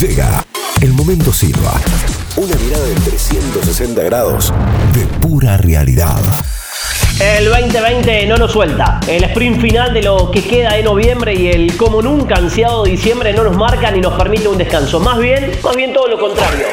Llega el momento Silva. Una mirada de 360 grados de pura realidad. El 2020 no nos suelta. El sprint final de lo que queda de noviembre y el como nunca ansiado diciembre no nos marca ni nos permite un descanso. Más bien todo lo contrario.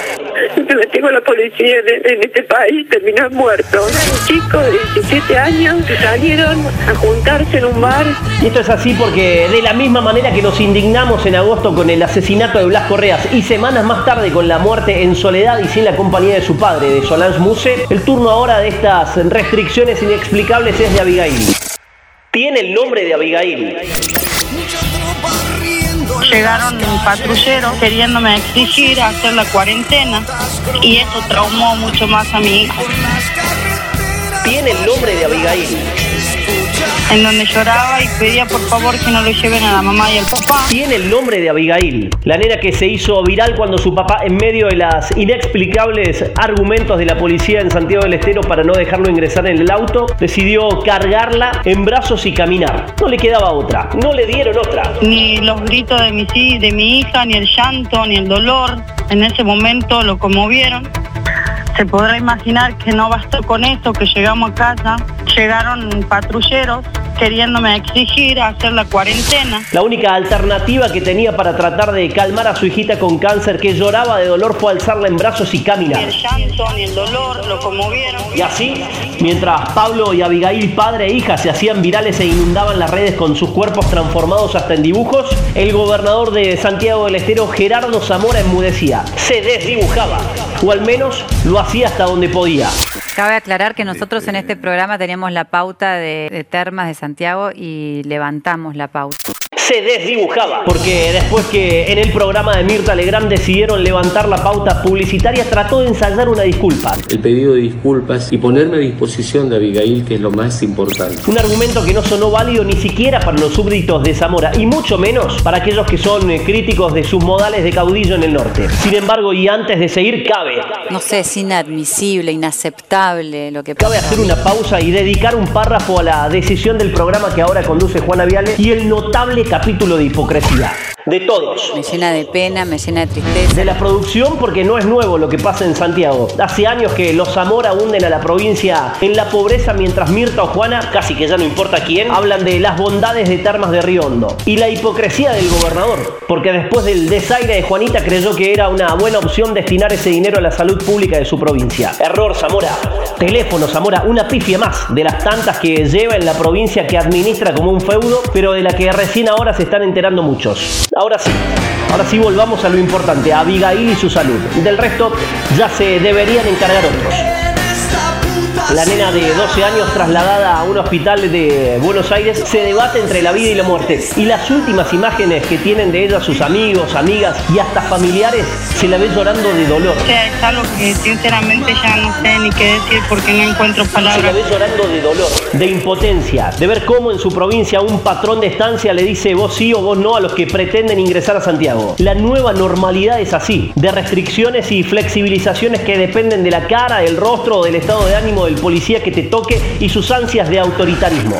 Me tengo a la policía en este país, terminan muertos. Un chico de 17 años que salieron a juntarse en un bar. Y esto es así porque de la misma manera que nos indignamos en agosto con el asesinato de Blas Correas y semanas más tarde con la muerte en soledad y sin la compañía de su padre, de Solange Muse, el turno ahora de estas restricciones inexplicables es de Abigail. Tiene el nombre de Abigail. Llegaron patrulleros queriéndome exigir hacer la cuarentena y eso traumó mucho más a mi hija. Tiene el nombre de Abigail. En donde lloraba y pedía por favor que no lo lleven a la mamá y al papá. Tiene el nombre de Abigail, la nena que se hizo viral cuando su papá, en medio de las inexplicables argumentos de la policía en Santiago del Estero para no dejarlo ingresar en el auto, decidió cargarla en brazos y caminar. No le quedaba otra, no le dieron otra. Ni los gritos de mi hija, ni el llanto, ni el dolor, en ese momento lo conmovieron. Se podrá imaginar que no bastó con esto, que llegamos a casa, llegaron patrulleros queriéndome exigir hacer la cuarentena. La única alternativa que tenía para tratar de calmar a su hijita con cáncer que lloraba de dolor fue alzarla en brazos y caminar. Ni el llanto ni el dolor lo conmovieron. Y así, mientras Pablo y Abigail, padre e hija, se hacían virales e inundaban las redes con sus cuerpos transformados hasta en dibujos, el gobernador de Santiago del Estero, Gerardo Zamora, enmudecía, se desdibujaba, o al menos lo hacía hasta donde podía. Cabe aclarar que nosotros en este programa teníamos la pauta de Termas de Santiago y levantamos la pauta. Se desdibujaba, porque después que en el programa de Mirta Legrand decidieron levantar la pauta publicitaria, trató de ensayar una disculpa. El pedido de disculpas y ponerme a disposición de Abigail, que es lo más importante. Un argumento que no sonó válido ni siquiera para los súbditos de Zamora, y mucho menos para aquellos que son críticos de sus modales de caudillo en el norte. Sin embargo, y antes de seguir, cabe... No sé, es inadmisible, inaceptable lo que pasa. Cabe hacer una pausa y dedicar un párrafo a la decisión del programa que ahora conduce Juana Viales y el notable capítulo de hipocresía. De todos. Me llena de pena, me llena de tristeza. De la producción, porque no es nuevo lo que pasa en Santiago. Hace años que los Zamora hunden a la provincia en la pobreza, mientras Mirta o Juana, casi que ya no importa quién, hablan de las bondades de Termas de Río Hondo. Y la hipocresía del gobernador, porque después del desaire de Juanita creyó que era una buena opción destinar ese dinero a la salud pública de su provincia. Error, Zamora. Teléfono, Zamora. Una pifia más de las tantas que lleva en la provincia que administra como un feudo, pero de la que recién ahora se están enterando muchos. Ahora sí volvamos a lo importante, a Abigail y su salud. Del resto ya se deberían encargar otros. La nena de 12 años trasladada a un hospital de Buenos Aires se debate entre la vida y la muerte. Y las últimas imágenes que tienen de ella sus amigos, amigas y hasta familiares, se la ve llorando de dolor. O sea, es algo que sinceramente ya no sé ni qué decir porque no encuentro palabras. Se la ve llorando de dolor, de impotencia, de ver cómo en su provincia un patrón de estancia le dice vos sí o vos no a los que pretenden ingresar a Santiago. La nueva normalidad es así, de restricciones y flexibilizaciones que dependen de la cara, del rostro o del estado de ánimo del policía que te toque y sus ansias de autoritarismo.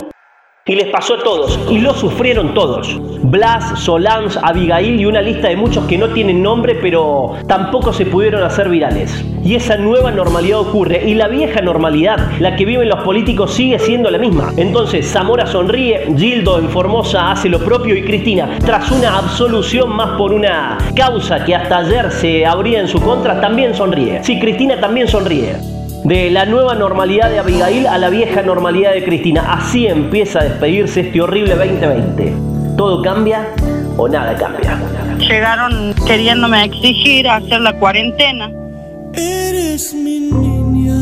Y les pasó a todos, y lo sufrieron todos. Blas, Solange, Abigail y una lista de muchos que no tienen nombre, pero tampoco se pudieron hacer virales. Y esa nueva normalidad ocurre, y la vieja normalidad, la que viven los políticos, sigue siendo la misma. Entonces Zamora sonríe, Gildo en Formosa hace lo propio y Cristina, tras una absolución más por una causa que hasta ayer se abría en su contra, también sonríe. Sí, Cristina también sonríe. De la nueva normalidad de Abigail a la vieja normalidad de Cristina. Así empieza a despedirse este horrible 2020. Todo cambia o nada cambia. Llegaron queriéndome exigir hacer la cuarentena. Eres mi niña.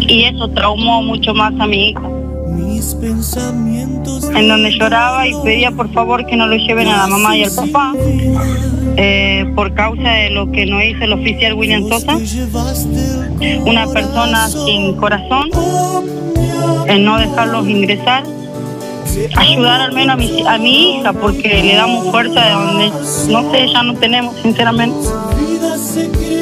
Y eso traumó mucho más a mi hija. Mis pensamientos. En donde lloraba y pedía por favor que no lo lleven a la mamá y al papá. Por causa de lo que nos hizo el oficial William Sosa, una persona sin corazón, el no dejarlos ingresar, ayudar al menos a mi hija, porque le damos fuerza de donde, no sé, ya no tenemos, sinceramente.